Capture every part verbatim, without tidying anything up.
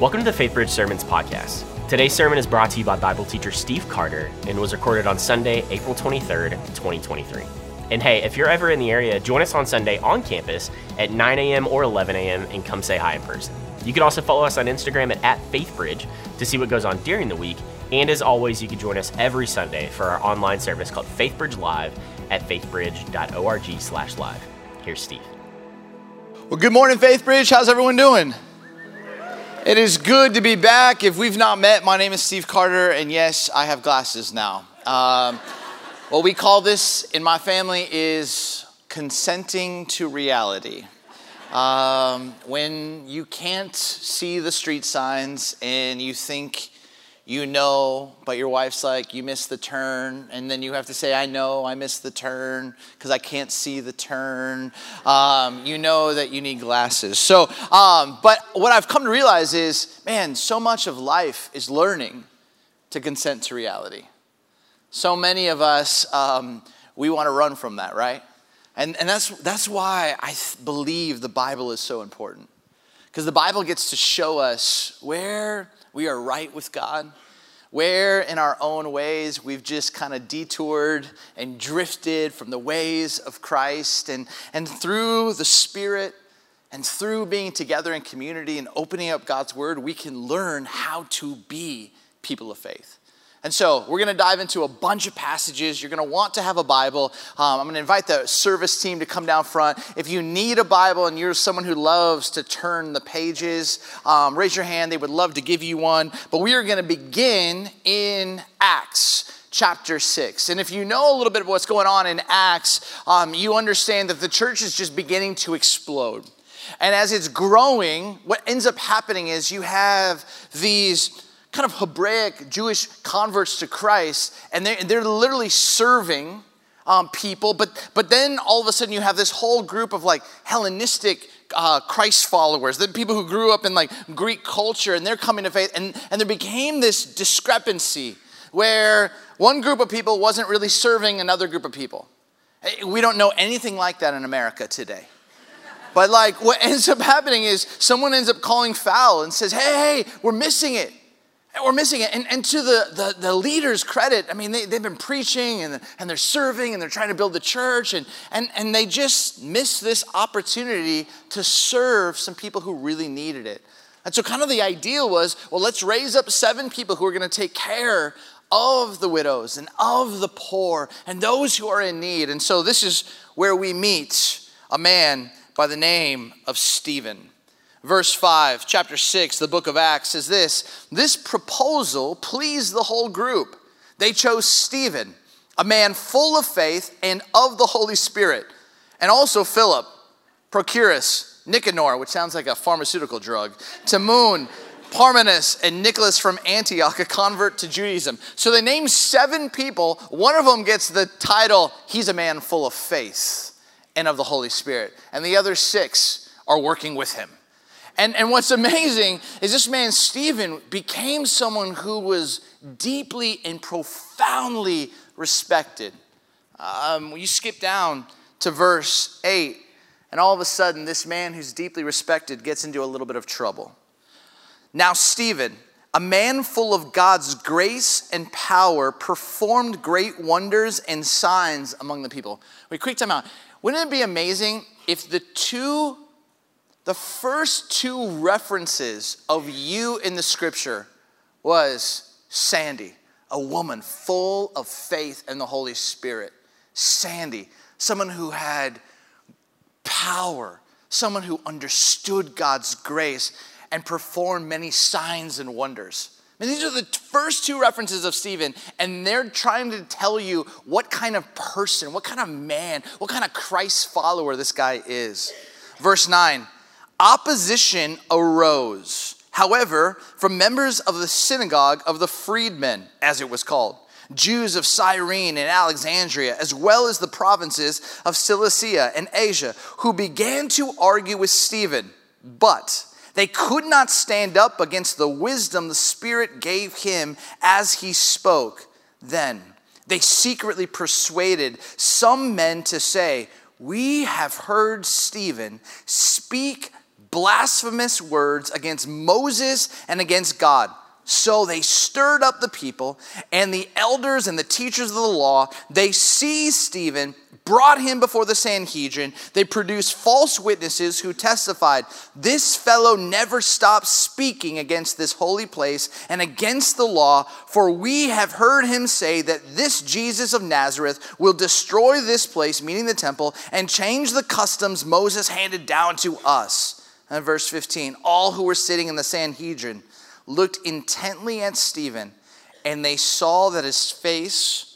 Welcome to the FaithBridge Sermons Podcast. Today's sermon is brought to you by Bible teacher Steve Carter and was recorded on Sunday, April twenty-third, twenty twenty-three. And hey, if you're ever in the area, join us on Sunday on campus at nine a.m. or eleven a.m. and come say hi in person. You can also follow us on Instagram at, at FaithBridge to see what goes on during the week. And as always, you can join us every Sunday for our online service called FaithBridge Live at faithbridge.org slash live. Here's Steve. Well, good morning, FaithBridge. How's everyone doing? It is good to be back. If we've not met, my name is Steve Carter, and yes, I have glasses now. Um, what we call this in my family is consenting to reality. Um, when you can't see the street signs and you think you know, but your wife's like, you missed the turn. And then you have to say, I know I missed the turn because I can't see the turn. Um, you know that you need glasses. So, um, but what I've come to realize is, man, so much of life is learning to consent to reality. So many of us, um, we want to run from that, right? And, and that's, that's why I th- believe the Bible is so important. Because the Bible gets to show us where we are right with God, where in our own ways we've just kind of detoured and drifted from the ways of Christ. And, and through the Spirit and through being together in community and opening up God's Word, we can learn how to be people of faith. And so we're going to dive into a bunch of passages. You're going to want to have a Bible. Um, I'm going to invite the service team to come down front. If you need a Bible and you're someone who loves to turn the pages, um, raise your hand. They would love to give you one. But we are going to begin in Acts chapter six. And if you know a little bit of what's going on in Acts, um, you understand that the church is just beginning to explode. And as it's growing, what ends up happening is you have these kind of Hebraic Jewish converts to Christ, and they're, they're literally serving um, people. But, but then all of a sudden you have this whole group of like Hellenistic uh, Christ followers, the people who grew up in like Greek culture, and they're coming to faith. And, and there became this discrepancy where one group of people wasn't really serving another group of people. We don't know anything like that in America today. But like what ends up happening is someone ends up calling foul and says, hey, hey, we're missing it. We're missing it. And, and to the, the, the leaders' credit, I mean, they, they've been preaching and, and they're serving and they're trying to build the church. And, and, and they just missed this opportunity to serve some people who really needed it. And so kind of the idea was, well, let's raise up seven people who are going to take care of the widows and of the poor and those who are in need. And so this is where we meet a man by the name of Stephen. Verse five, chapter six, the book of Acts says this: this proposal pleased the whole group. They chose Stephen, a man full of faith and of the Holy Spirit, and also Philip, Prochorus, Nicanor, which sounds like a pharmaceutical drug, Timon, Parmenas, and Nicholas from Antioch, a convert to Judaism. So they named seven people. One of them gets the title, he's a man full of faith and of the Holy Spirit. And the other six are working with him. And, and what's amazing is this man, Stephen, became someone who was deeply and profoundly respected. Um, you skip down to verse eight, and all of a sudden, this man who's deeply respected gets into a little bit of trouble. Now Stephen, a man full of God's grace and power, performed great wonders and signs among the people. Wait, quick time out. Wouldn't it be amazing if the two... The first two references of you in the scripture was Sandy, a woman full of faith and the Holy Spirit. Sandy, someone who had power, someone who understood God's grace and performed many signs and wonders. I mean, these are the first two references of Stephen, and they're trying to tell you what kind of person, what kind of man, what kind of Christ follower this guy is. Verse nine. Opposition arose, however, from members of the synagogue of the freedmen, as it was called, Jews of Cyrene and Alexandria, as well as the provinces of Cilicia and Asia, who began to argue with Stephen. But they could not stand up against the wisdom the Spirit gave him as he spoke. Then they secretly persuaded some men to say, we have heard Stephen speak blasphemous words against Moses and against God. So they stirred up the people, and the elders and the teachers of the law, they seized Stephen, brought him before the Sanhedrin. They produced false witnesses who testified, "This fellow never stops speaking against this holy place and against the law, for we have heard him say that this Jesus of Nazareth will destroy this place," meaning the temple, "and change the customs Moses handed down to us." And verse fifteen, all who were sitting in the Sanhedrin looked intently at Stephen, and they saw that his face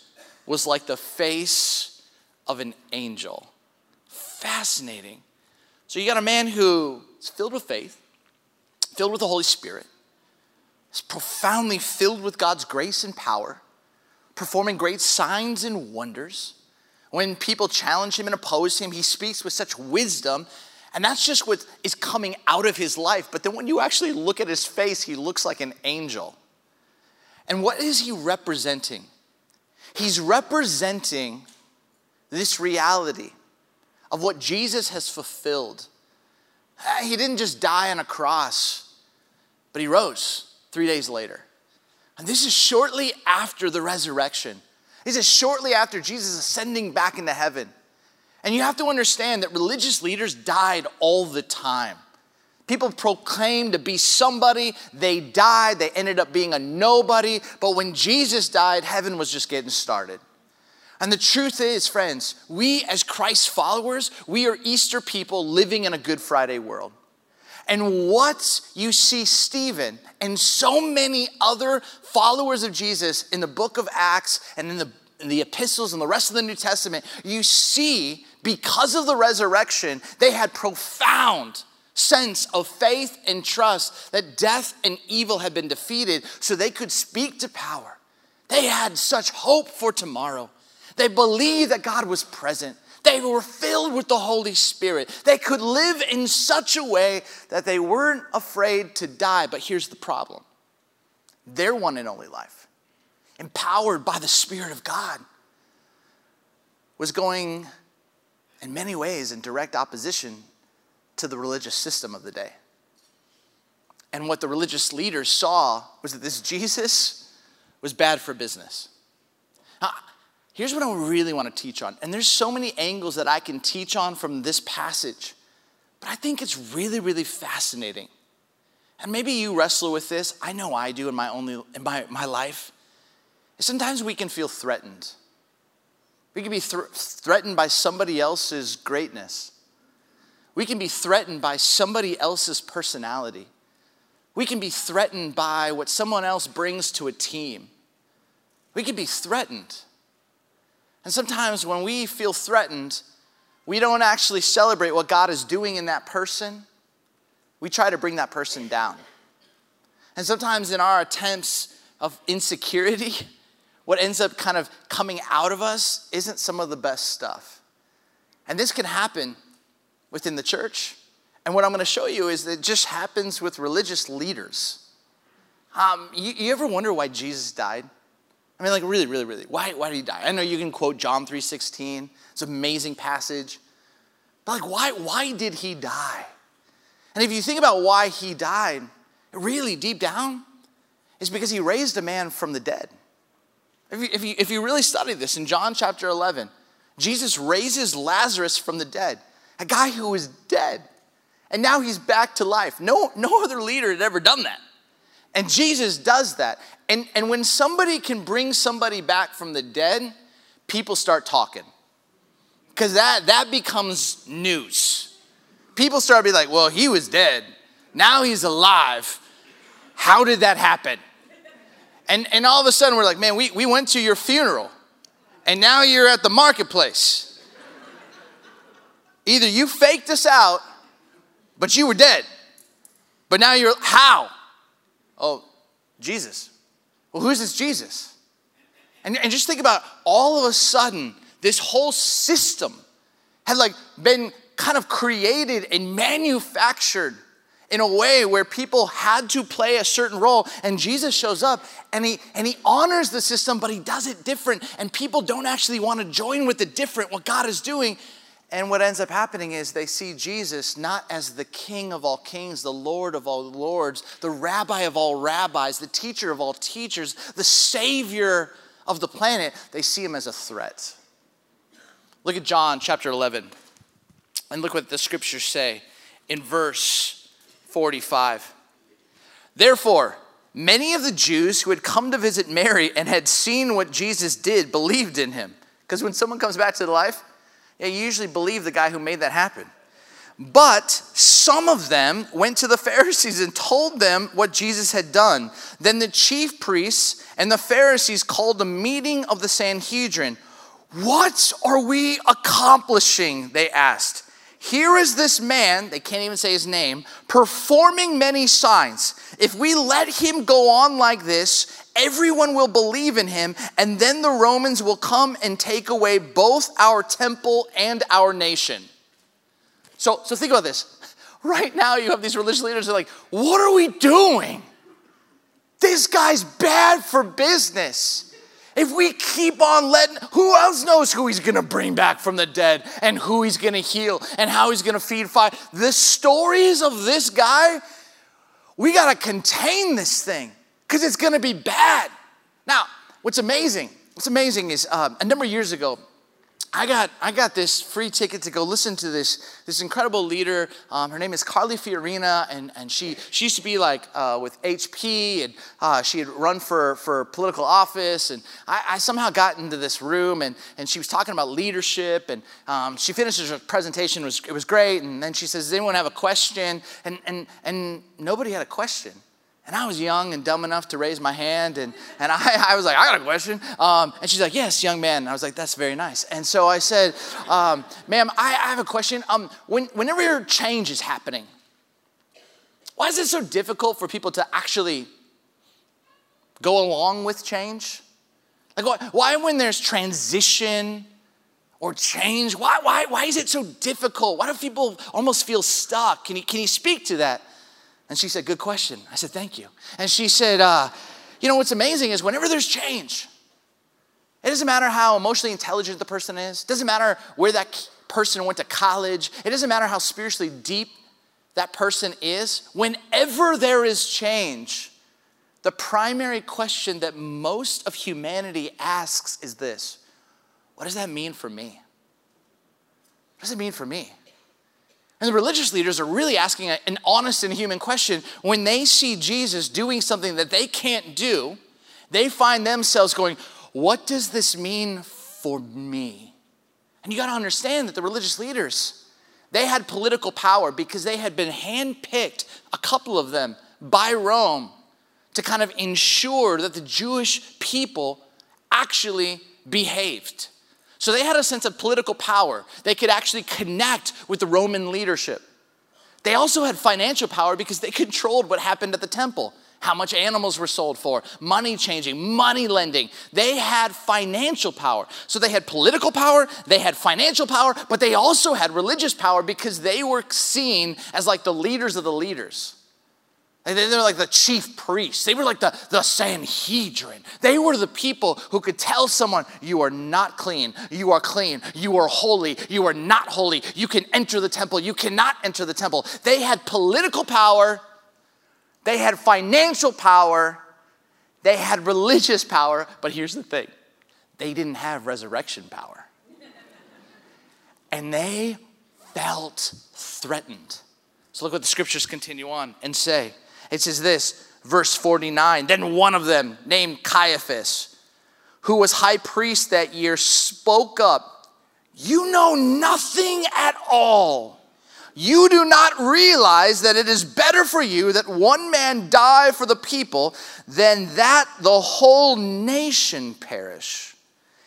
was like the face of an angel. Fascinating. So you got a man who is filled with faith, filled with the Holy Spirit, is profoundly filled with God's grace and power, performing great signs and wonders. When people challenge him and oppose him, he speaks with such wisdom. And that's just what is coming out of his life. But then when you actually look at his face, he looks like an angel. And what is he representing? He's representing this reality of what Jesus has fulfilled. He didn't just die on a cross, but he rose three days later. And this is shortly after the resurrection. This is shortly after Jesus ascending back into heaven. And you have to understand that religious leaders died all the time. People proclaimed to be somebody, they died, they ended up being a nobody. But when Jesus died, heaven was just getting started. And the truth is, friends, we as Christ followers, we are Easter people living in a Good Friday world. And what you see Stephen and so many other followers of Jesus in the book of Acts and in the In the epistles and the rest of the New Testament, you see, because of the resurrection, they had profound sense of faith and trust that death and evil had been defeated, so they could speak to power. They had such hope for tomorrow. They believed that God was present. They were filled with the Holy Spirit. They could live in such a way that they weren't afraid to die. But here's the problem. Their one and only life, empowered by the Spirit of God, was going in many ways in direct opposition to the religious system of the day. And what the religious leaders saw was that this Jesus was bad for business. Now, here's what I really want to teach on. And there's so many angles that I can teach on from this passage, but I think it's really, really fascinating. And maybe you wrestle with this. I know I do in my only in my, my life. Sometimes we can feel threatened. We can be th- threatened by somebody else's greatness. We can be threatened by somebody else's personality. We can be threatened by what someone else brings to a team. We can be threatened. And sometimes when we feel threatened, we don't actually celebrate what God is doing in that person. We try to bring that person down. And sometimes in our attempts of insecurity, what ends up kind of coming out of us isn't some of the best stuff. And this can happen within the church. And what I'm going to show you is that it just happens with religious leaders. Um, you, you ever wonder why Jesus died? I mean, like really, really, really. Why, why did he die? I know you can quote John three sixteen. It's an amazing passage. But like, why, why did he die? And if you think about why he died, really deep down, it's because he raised a man from the dead. If you, if you, if you really study this, in John chapter eleven, Jesus raises Lazarus from the dead, a guy who was dead, and now he's back to life. No, no other leader had ever done that. And Jesus does that. And, and when somebody can bring somebody back from the dead, people start talking, because that, that becomes news. People start being like, well, he was dead. Now he's alive. How did that happen? And, and all of a sudden, we're like, man, we, we went to your funeral, and now you're at the marketplace. Either you faked us out, but you were dead. But now you're, how? Oh, Jesus. Well, who's this Jesus? And, and just think about, all of a sudden, this whole system had like been kind of created and manufactured in a way where people had to play a certain role, and Jesus shows up and he and he honors the system, but he does it different, and people don't actually want to join with the different, what God is doing. And what ends up happening is they see Jesus not as the King of all kings, the Lord of all lords, the Rabbi of all rabbis, the teacher of all teachers, the Savior of the planet. They see him as a threat. Look at John chapter eleven, and look what the scriptures say in verse forty-five. Therefore, many of the Jews who had come to visit Mary and had seen what Jesus did believed in him. Because when someone comes back to life, you usually believe the guy who made that happen. But some of them went to the Pharisees and told them what Jesus had done. Then the chief priests and the Pharisees called a meeting of the Sanhedrin. What are we accomplishing? They asked. Here is this man, they can't even say his name, performing many signs. If we let him go on like this, everyone will believe in him, and then the Romans will come and take away both our temple and our nation. So, so think about this. Right now you have these religious leaders who are like, what are we doing? This guy's bad for business. If we keep on letting, who else knows who he's going to bring back from the dead and who he's going to heal and how he's going to feed five? The stories of this guy, we got to contain this thing because it's going to be bad. Now, what's amazing, what's amazing is um, a number of years ago, I got I got this free ticket to go listen to this this incredible leader. Um, her name is Carly Fiorina, and and she she used to be like uh, with H P, and uh, she had run for for political office. And I, I somehow got into this room, and and she was talking about leadership, and um, she finishes her presentation. It was it was great, and then she says, "Does anyone have a question?" And and and nobody had a question. And I was young and dumb enough to raise my hand, and, and I, I was like, I got a question. Um, and she's like, yes, young man. And I was like, that's very nice. And so I said, um, ma'am, I, I have a question. Um, when, whenever change is happening, why is it so difficult for people to actually go along with change? Like, why, why when there's transition or change, why, why, why is it so difficult? Why do people almost feel stuck? Can you, can you speak to that? And she said, good question. I said, thank you. And she said, uh, you know, what's amazing is whenever there's change, it doesn't matter how emotionally intelligent the person is. It doesn't matter where that person went to college. It doesn't matter how spiritually deep that person is. Whenever there is change, the primary question that most of humanity asks is this: what does that mean for me? What does it mean for me? And the religious leaders are really asking an honest and human question. When they see Jesus doing something that they can't do, they find themselves going, what does this mean for me? And you got to understand that the religious leaders, they had political power because they had been handpicked, a couple of them, by Rome to kind of ensure that the Jewish people actually behaved. So they had a sense of political power. They could actually connect with the Roman leadership. They also had financial power because they controlled what happened at the temple, how much animals were sold for, money changing, money lending. They had financial power. So they had political power, they had financial power, but they also had religious power because they were seen as like the leaders of the leaders. They were like the chief priests. They were like the, the Sanhedrin. They were the people who could tell someone, you are not clean. You are clean. You are holy. You are not holy. You can enter the temple. You cannot enter the temple. They had political power. They had financial power. They had religious power. But here's the thing. They didn't have resurrection power. And they felt threatened. So look what the scriptures continue on and say. It says this, verse forty-nine, then one of them named Caiaphas, who was high priest that year, spoke up. You know nothing at all. You do not realize that it is better for you that one man die for the people than that the whole nation perish.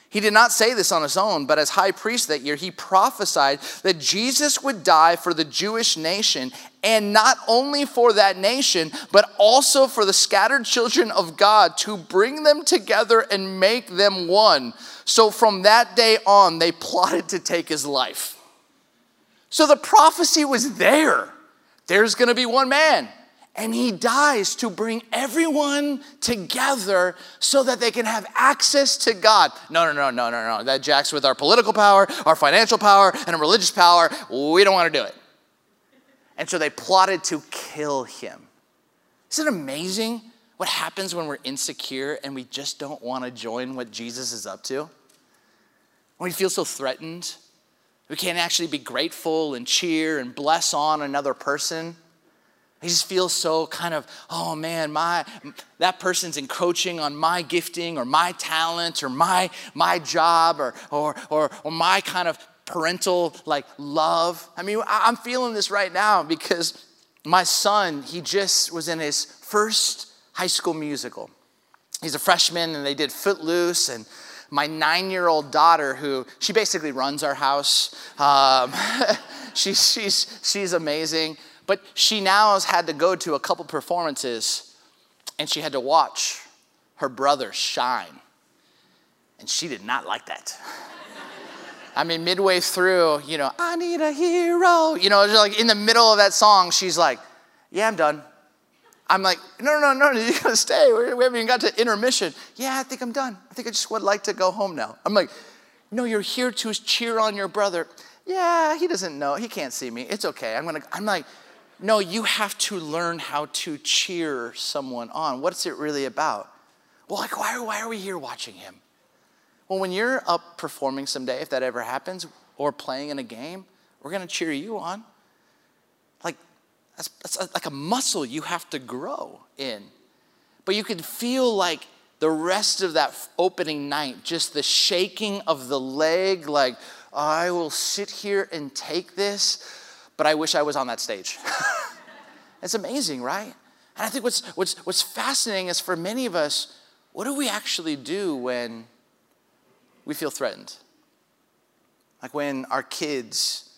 He did not say this on his own, but as high priest that year, he prophesied that Jesus would die for the Jewish nation, and not only for that nation, but also for the scattered children of God, to bring them together and make them one. So from that day on, they plotted to take his life. So the prophecy was there. There's going to be one man, And he dies to bring everyone together so that they can have access to God. No, no, no, no, no, no. That jacks with our political power, our financial power, and our religious power. We don't want to do it. And so they plotted to kill him. Isn't it amazing what happens when we're insecure and we just don't want to join what Jesus is up to? When we feel so threatened, we can't actually be grateful and cheer and bless on another person. I just feel so kind of, oh man, my that person's encroaching on my gifting or my talent or my my job or or or, or my kind of parental like love. I mean, I'm feeling this right now because my son, he just was in his first high school musical. He's a freshman and they did Footloose, and my nine-year-old daughter, who she basically runs our house. Um, she's she's she's amazing. But she now has had to go to a couple performances, and she had to watch her brother shine. And she did not like that. I mean, midway through, you know, I need a hero. You know, just like in the middle of that song, she's like, yeah, I'm done. I'm like, no, no, no, no, you're going to stay. We haven't even got to intermission. Yeah, I think I'm done. I think I just would like to go home now. I'm like, no, you're here to cheer on your brother. Yeah, he doesn't know. He can't see me. It's okay. I'm going to, I'm like, no, you have to learn how to cheer someone on. What's it really about? Well, like, why, why are we here watching him? Well, when you're up performing someday, if that ever happens, or playing in a game, we're going to cheer you on. Like, that's, that's a, like a muscle you have to grow in. But you could feel like the rest of that opening night, just the shaking of the leg, like, I will sit here and take this. But I wish I was on that stage. It's amazing, right? And I think what's, what's, what's fascinating is for many of us, what do we actually do when we feel threatened? Like when our kids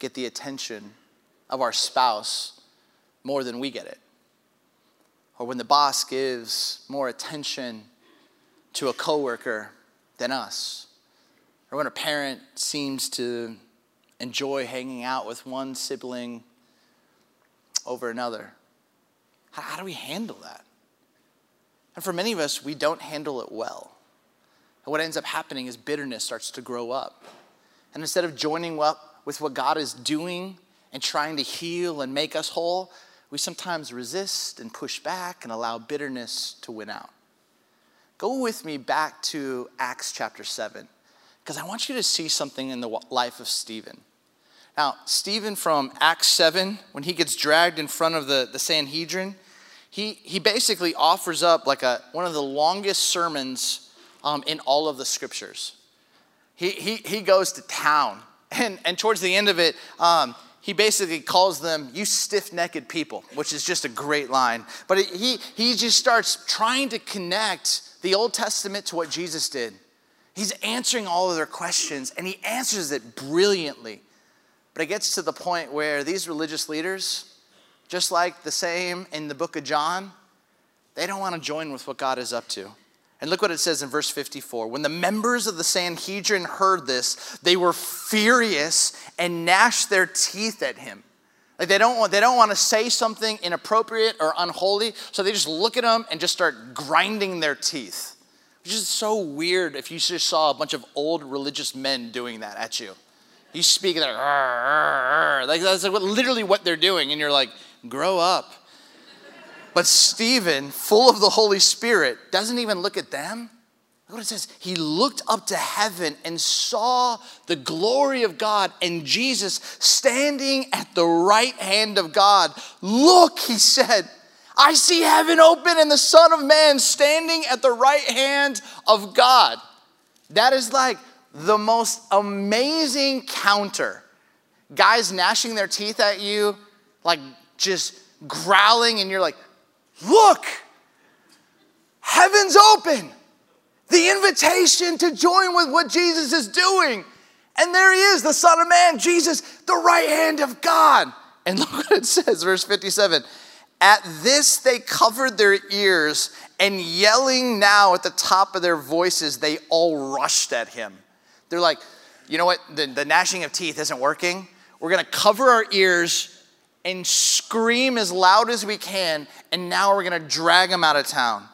get the attention of our spouse more than we get it. Or when the boss gives more attention to a coworker than us. Or when a parent seems to enjoy hanging out with one sibling over another. How, how do we handle that? And for many of us, we don't handle it well. And what ends up happening is bitterness starts to grow up. And instead of joining up with what God is doing and trying to heal and make us whole, we sometimes resist and push back and allow bitterness to win out. Go with me back to Acts chapter seven, because I want you to see something in the life of Stephen. Now, Stephen from Acts seven, when he gets dragged in front of the, the Sanhedrin, he, he basically offers up like a one of the longest sermons um, in all of the scriptures. He, he, he goes to town. And, and towards the end of it, um, he basically calls them, you stiff-necked people, which is just a great line. But he, he just starts trying to connect the Old Testament to what Jesus did. He's answering all of their questions, and he answers it brilliantly. But it gets to the point where these religious leaders, just like the same in the book of John, they don't want to join with what God is up to. And look what it says in verse fifty-four. When the members of the Sanhedrin heard this, they were furious and gnashed their teeth at him. Like they don't want, they don't want to say something inappropriate or unholy, so they just look at him and just start grinding their teeth. It's just so weird if you just saw a bunch of old religious men doing that at you. You speak like, like that's like what, literally what they're doing, and you're like, grow up. But Stephen, full of the Holy Spirit, doesn't even look at them. Look what it says. He looked up to heaven and saw the glory of God and Jesus standing at the right hand of God. Look, he said. I see heaven open and the Son of Man standing at the right hand of God. That is like the most amazing counter. Guys gnashing their teeth at you, like just growling, and you're like, look, heaven's open. The invitation to join with what Jesus is doing. And there he is, the Son of Man, Jesus, the right hand of God. And look what it says, verse fifty-seven. At this, they covered their ears, and yelling now at the top of their voices, they all rushed at him. They're like, you know what? The, the gnashing of teeth isn't working. We're going to cover our ears and scream as loud as we can, and now we're going to drag him out of town.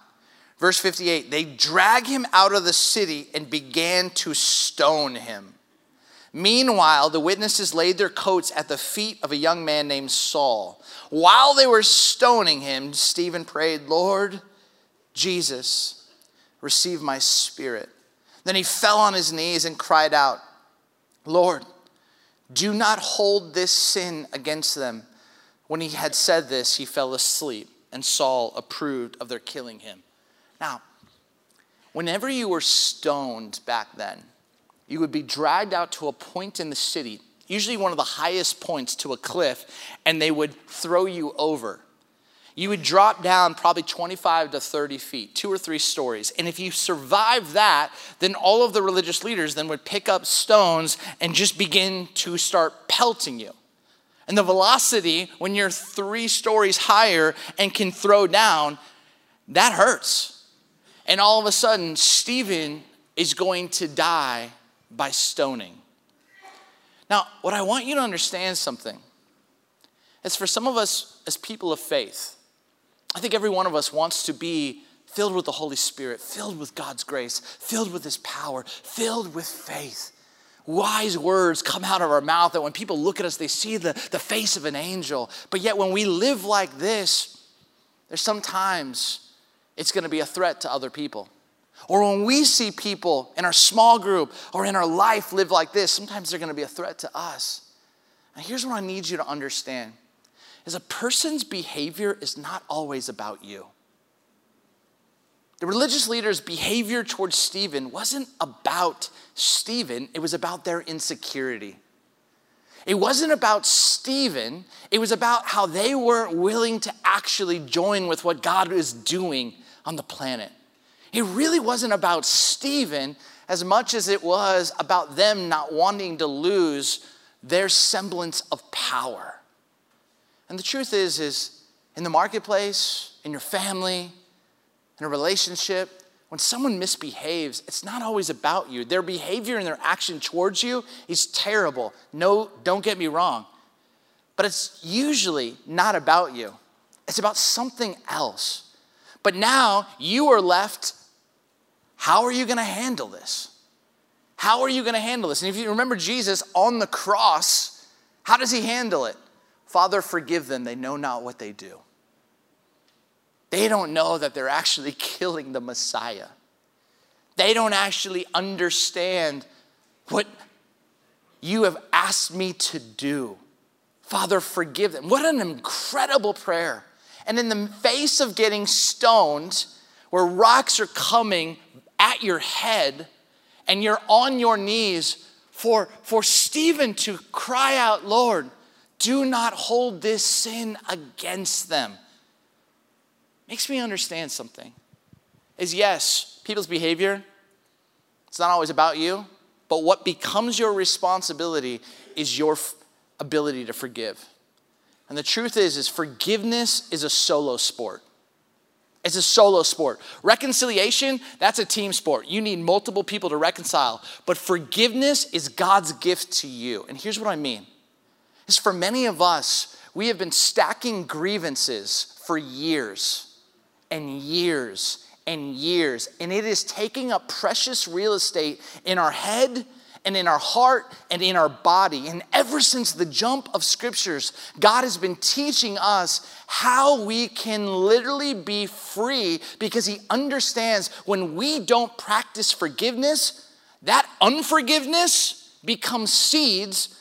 Verse fifty-eight, they drag him out of the city and began to stone him. Meanwhile, the witnesses laid their coats at the feet of a young man named Saul. While they were stoning him, Stephen prayed, "Lord Jesus, receive my spirit." Then he fell on his knees and cried out, "Lord, do not hold this sin against them." When he had said this, he fell asleep, and Saul approved of their killing him. Now, whenever you were stoned back then, you would be dragged out to a point in the city, usually one of the highest points, to a cliff, and they would throw you over. You would drop down probably twenty-five to thirty feet, two or three stories. And if you survived that, then all of the religious leaders then would pick up stones and just begin to start pelting you. And the velocity, when you're three stories higher and can throw down, that hurts. And all of a sudden, Stephen is going to die by stoning. Now, what I want you to understand something is, for some of us as people of faith, I think every one of us wants to be filled with the Holy Spirit, filled with God's grace, filled with his power, filled with faith. Wise words come out of our mouth that when people look at us, they see the, the face of an angel. But yet when we live like this, there's sometimes it's going to be a threat to other people. Or when we see people in our small group or in our life live like this, sometimes they're going to be a threat to us. Now, here's what I need you to understand, is a person's behavior is not always about you. The religious leaders' behavior towards Stephen wasn't about Stephen. It was about their insecurity. It wasn't about Stephen. It was about how they weren't willing to actually join with what God is doing on the planet. It really wasn't about Stephen as much as it was about them not wanting to lose their semblance of power. And the truth is, is in the marketplace, in your family, in a relationship, when someone misbehaves, it's not always about you. Their behavior and their action towards you is terrible. No, don't get me wrong. But it's usually not about you. It's about something else. But now you are left, how are you going to handle this? How are you going to handle this? And if you remember Jesus on the cross, how does he handle it? Father, forgive them. They know not what they do. They don't know that they're actually killing the Messiah. They don't actually understand what you have asked me to do. Father, forgive them. What an incredible prayer. And in the face of getting stoned, where rocks are coming at your head, and you're on your knees for, for Stephen to cry out, "Lord, do not hold this sin against them." Makes me understand something. Is yes, people's behavior, it's not always about you, but what becomes your responsibility is your f- ability to forgive. And the truth is, is forgiveness is a solo sport. It's a solo sport. Reconciliation, that's a team sport. You need multiple people to reconcile. But forgiveness is God's gift to you. And here's what I mean. It's for many of us, we have been stacking grievances for years and years and years. And it is taking up precious real estate in our head and in our heart and in our body. And ever since the jump of scriptures, God has been teaching us how we can literally be free, because he understands when we don't practice forgiveness, that unforgiveness becomes seeds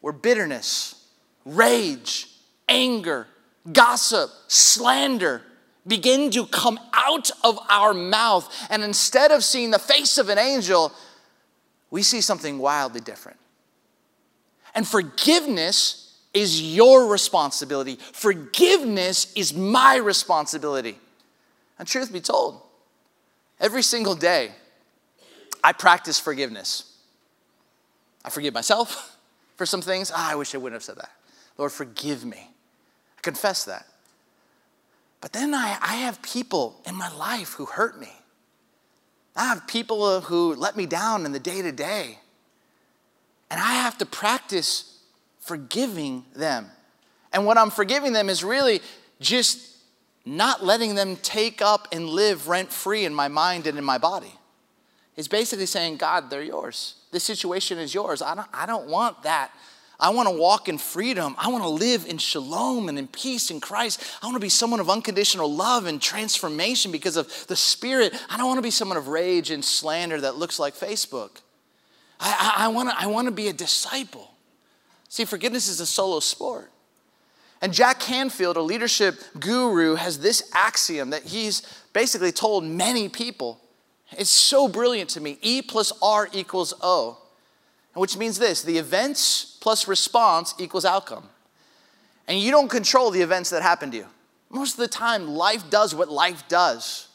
where bitterness, rage, anger, gossip, slander begin to come out of our mouth. And instead of seeing the face of an angel, we see something wildly different. And forgiveness is your responsibility. Forgiveness is my responsibility. And truth be told, every single day, I practice forgiveness. I forgive myself for some things. Ah, I wish I wouldn't have said that. Lord, forgive me. I confess that. But then I, I have people in my life who hurt me. I have people who let me down in the day-to-day. And I have to practice forgiving them. And what I'm forgiving them is really just not letting them take up and live rent-free in my mind and in my body. It's basically saying, God, they're yours. This situation is yours. I don't, I don't want that. I want to walk in freedom. I want to live in shalom and in peace in Christ. I want to be someone of unconditional love and transformation because of the Spirit. I don't want to be someone of rage and slander that looks like Facebook. I, I, I want to, I want to be a disciple. See, forgiveness is a solo sport. And Jack Canfield, a leadership guru, has this axiom that he's basically told many people. It's so brilliant to me. E plus R equals O, which means this: the events plus response equals outcome. And you don't control the events that happen to you. Most of the time, life does what life does.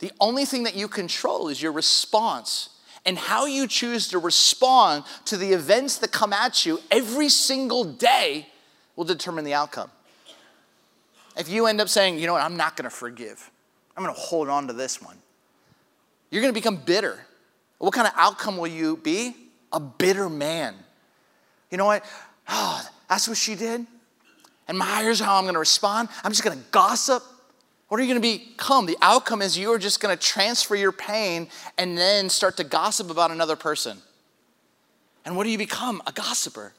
The only thing that you control is your response and how you choose to respond to the events that come at you every single day will determine the outcome. If you end up saying, you know what, I'm not going to forgive. I'm going to hold on to this one. You're going to become bitter. What kind of outcome will you be? A bitter man. You know what? Oh, that's what she did. And my, here's how I'm going to respond. I'm just going to gossip. What are you going to become? The outcome is you're just going to transfer your pain and then start to gossip about another person. And what do you become? A gossiper.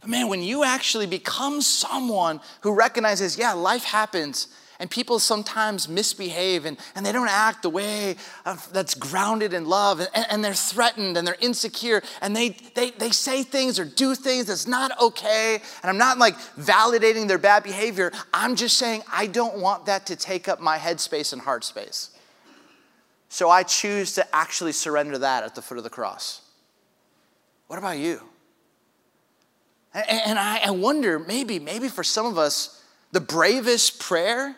But man, when you actually become someone who recognizes, yeah, life happens and people sometimes misbehave and, and they don't act the way of, that's grounded in love and, and they're threatened and they're insecure and they, they, they say things or do things that's not okay. And I'm not like validating their bad behavior. I'm just saying I don't want that to take up my headspace and heart space. So I choose to actually surrender that at the foot of the cross. What about you? And I wonder, maybe, maybe for some of us, the bravest prayer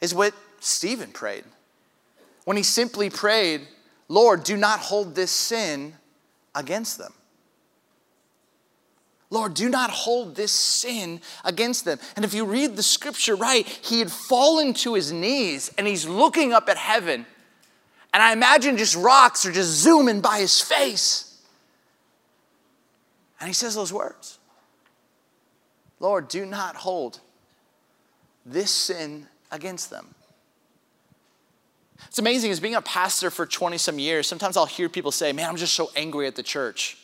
is what Stephen prayed. When he simply prayed, Lord, do not hold this sin against them. Lord, do not hold this sin against them. And if you read the scripture right, he had fallen to his knees and he's looking up at heaven. And I imagine just rocks are just zooming by his face. And he says those words. Lord, do not hold this sin against them. It's amazing, as being a pastor for twenty some years, sometimes I'll hear people say, man, I'm just so angry at the church.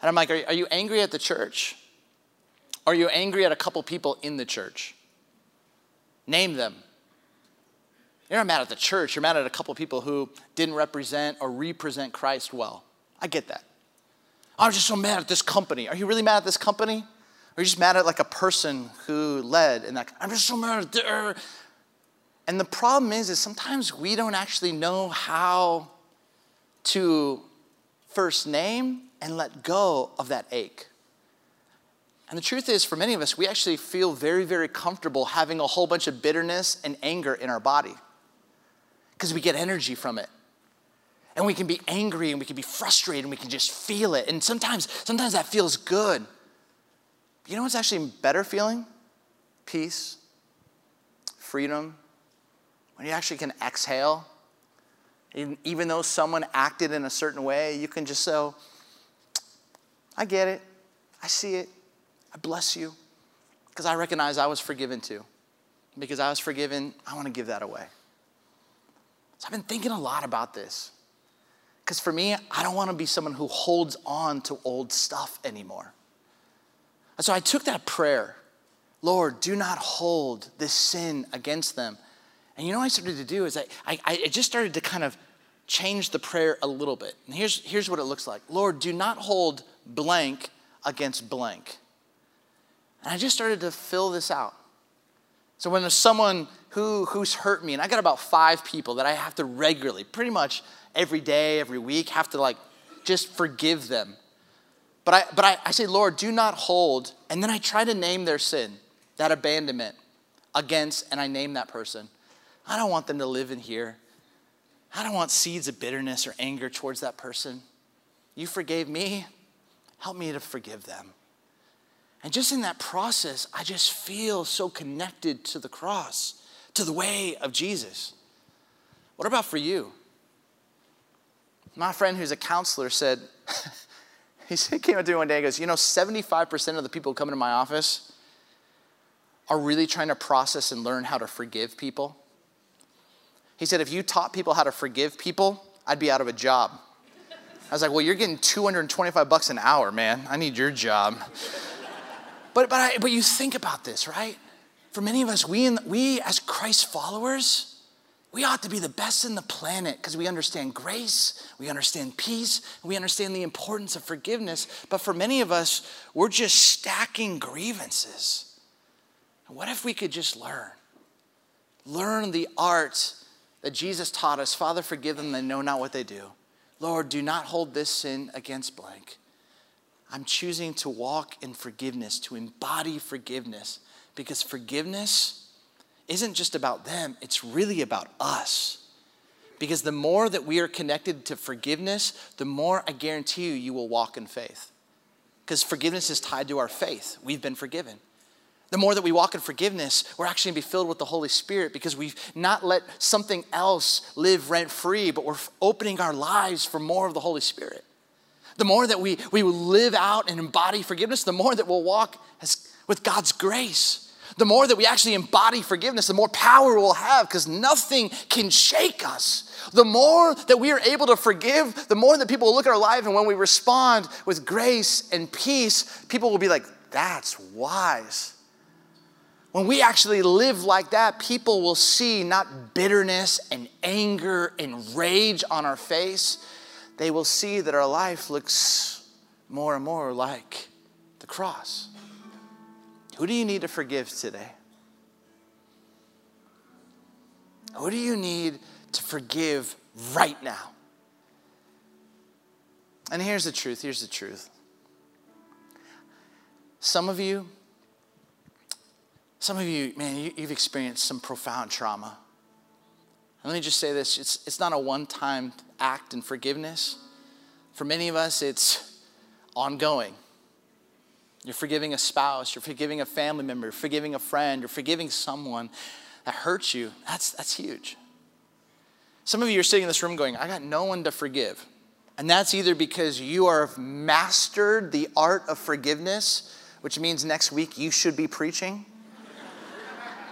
And I'm like, are, are you angry at the church? Or are you angry at a couple people in the church? Name them. You're not mad at the church. You're mad at a couple people who didn't represent or represent Christ well. I get that. I'm just so mad at this company. Are you really mad at this company? Or are you just mad at like a person who led? And that, I'm just so mad at the... And the problem is, is sometimes we don't actually know how to first name and let go of that ache. And the truth is, for many of us, we actually feel very, very comfortable having a whole bunch of bitterness and anger in our body because we get energy from it. And we can be angry and we can be frustrated and we can just feel it. And sometimes, sometimes that feels good. You know what's actually a better feeling? Peace, freedom. When you actually can exhale. And even though someone acted in a certain way, you can just say, I get it. I see it. I bless you. Because I recognize I was forgiven too. Because I was forgiven, I want to give that away. So I've been thinking a lot about this. Because for me, I don't want to be someone who holds on to old stuff anymore. And so I took that prayer, Lord, do not hold this sin against them. And you know what I started to do is I, I, I just started to kind of change the prayer a little bit. And here's, here's what it looks like. Lord, do not hold blank against blank. And I just started to fill this out. So when there's someone who, who's hurt me, and I got about five people that I have to regularly, pretty much every day, every week, have to like just forgive them. But I but I, I say, Lord, do not hold. And then I try to name their sin, that abandonment against, and I name that person. I don't want them to live in here. I don't want seeds of bitterness or anger towards that person. You forgave me. Help me to forgive them. And just in that process, I just feel so connected to the cross, to the way of Jesus. What about for you? My friend who's a counselor said, He came up to me one day and goes, you know, seventy-five percent of the people who come into my office are really trying to process and learn how to forgive people. He said, if you taught people how to forgive people, I'd be out of a job. I was like, well, you're getting two hundred twenty-five bucks an hour, man. I need your job. But, but, I, but you think about this, right? For many of us, we, in, we as Christ followers, we ought to be the best in the planet because we understand grace, we understand peace, we understand the importance of forgiveness. But for many of us, we're just stacking grievances. What if we could just learn? Learn the art that Jesus taught us. Father, forgive them, they know not what they do. Lord, do not hold this sin against blank. I'm choosing to walk in forgiveness, to embody forgiveness, because forgiveness isn't just about them, it's really about us. Because the more that we are connected to forgiveness, the more I guarantee you, you will walk in faith. Because forgiveness is tied to our faith. We've been forgiven. The more that we walk in forgiveness, we're actually going to be filled with the Holy Spirit because we've not let something else live rent-free, but we're opening our lives for more of the Holy Spirit. The more that we, we live out and embody forgiveness, the more that we'll walk as, with God's grace. The more that we actually embody forgiveness, the more power we'll have because nothing can shake us. The more that we are able to forgive, the more that people will look at our life, and when we respond with grace and peace, people will be like, that's wise. When we actually live like that, people will see not bitterness and anger and rage on our face. They will see that our life looks more and more like the cross. Who do you need to forgive today? Who do you need to forgive right now? And here's the truth, here's the truth. Some of you, Some of you, man, you've experienced some profound trauma. And let me just say this, it's, it's not a one-time act in forgiveness. For many of us, it's ongoing. You're forgiving a spouse, you're forgiving a family member, you're forgiving a friend, you're forgiving someone that hurts you. That's, that's huge. Some of you are sitting in this room going, I got no one to forgive. And that's either because you have mastered the art of forgiveness, which means next week you should be preaching,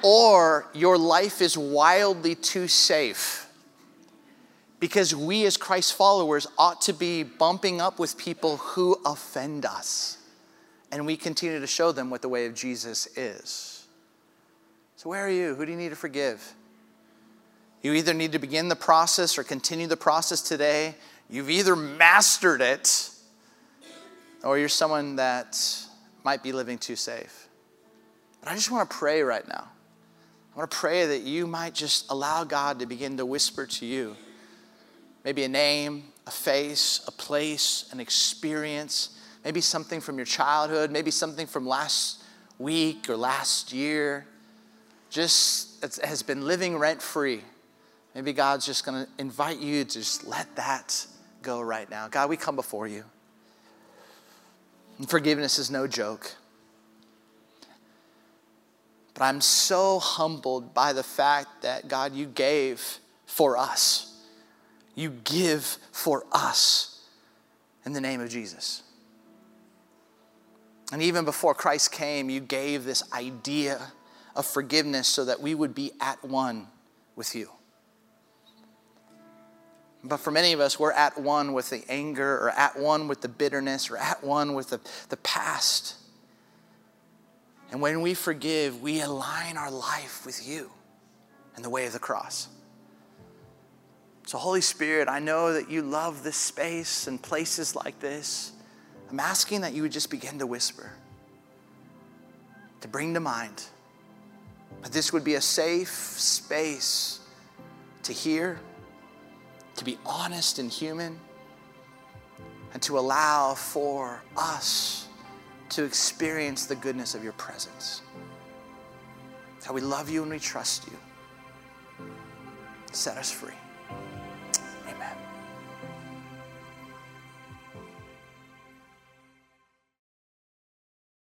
or your life is wildly too safe. Because we as Christ followers ought to be bumping up with people who offend us. And we continue to show them what the way of Jesus is. So where are you? Who do you need to forgive? You either need to begin the process or continue the process today. You've either mastered it, or you're someone that might be living too safe. But I just want to pray right now. I want to pray that you might just allow God to begin to whisper to you maybe a name, a face, a place, an experience, maybe something from your childhood, maybe something from last week or last year, just it has been living rent-free. Maybe God's just going to invite you to just let that go right now. God, we come before you. And forgiveness is no joke. But I'm so humbled by the fact that, God, you gave for us. You give for us in the name of Jesus. And even before Christ came, you gave this idea of forgiveness so that we would be at one with you. But for many of us, we're at one with the anger or at one with the bitterness or at one with the, the past. And when we forgive, we align our life with you and the way of the cross. So Holy Spirit, I know that you love this space and places like this. I'm asking that you would just begin to whisper, to bring to mind that this would be a safe space to hear, to be honest and human, and to allow for us to experience the goodness of your presence. How we love you and we trust you. Set us free.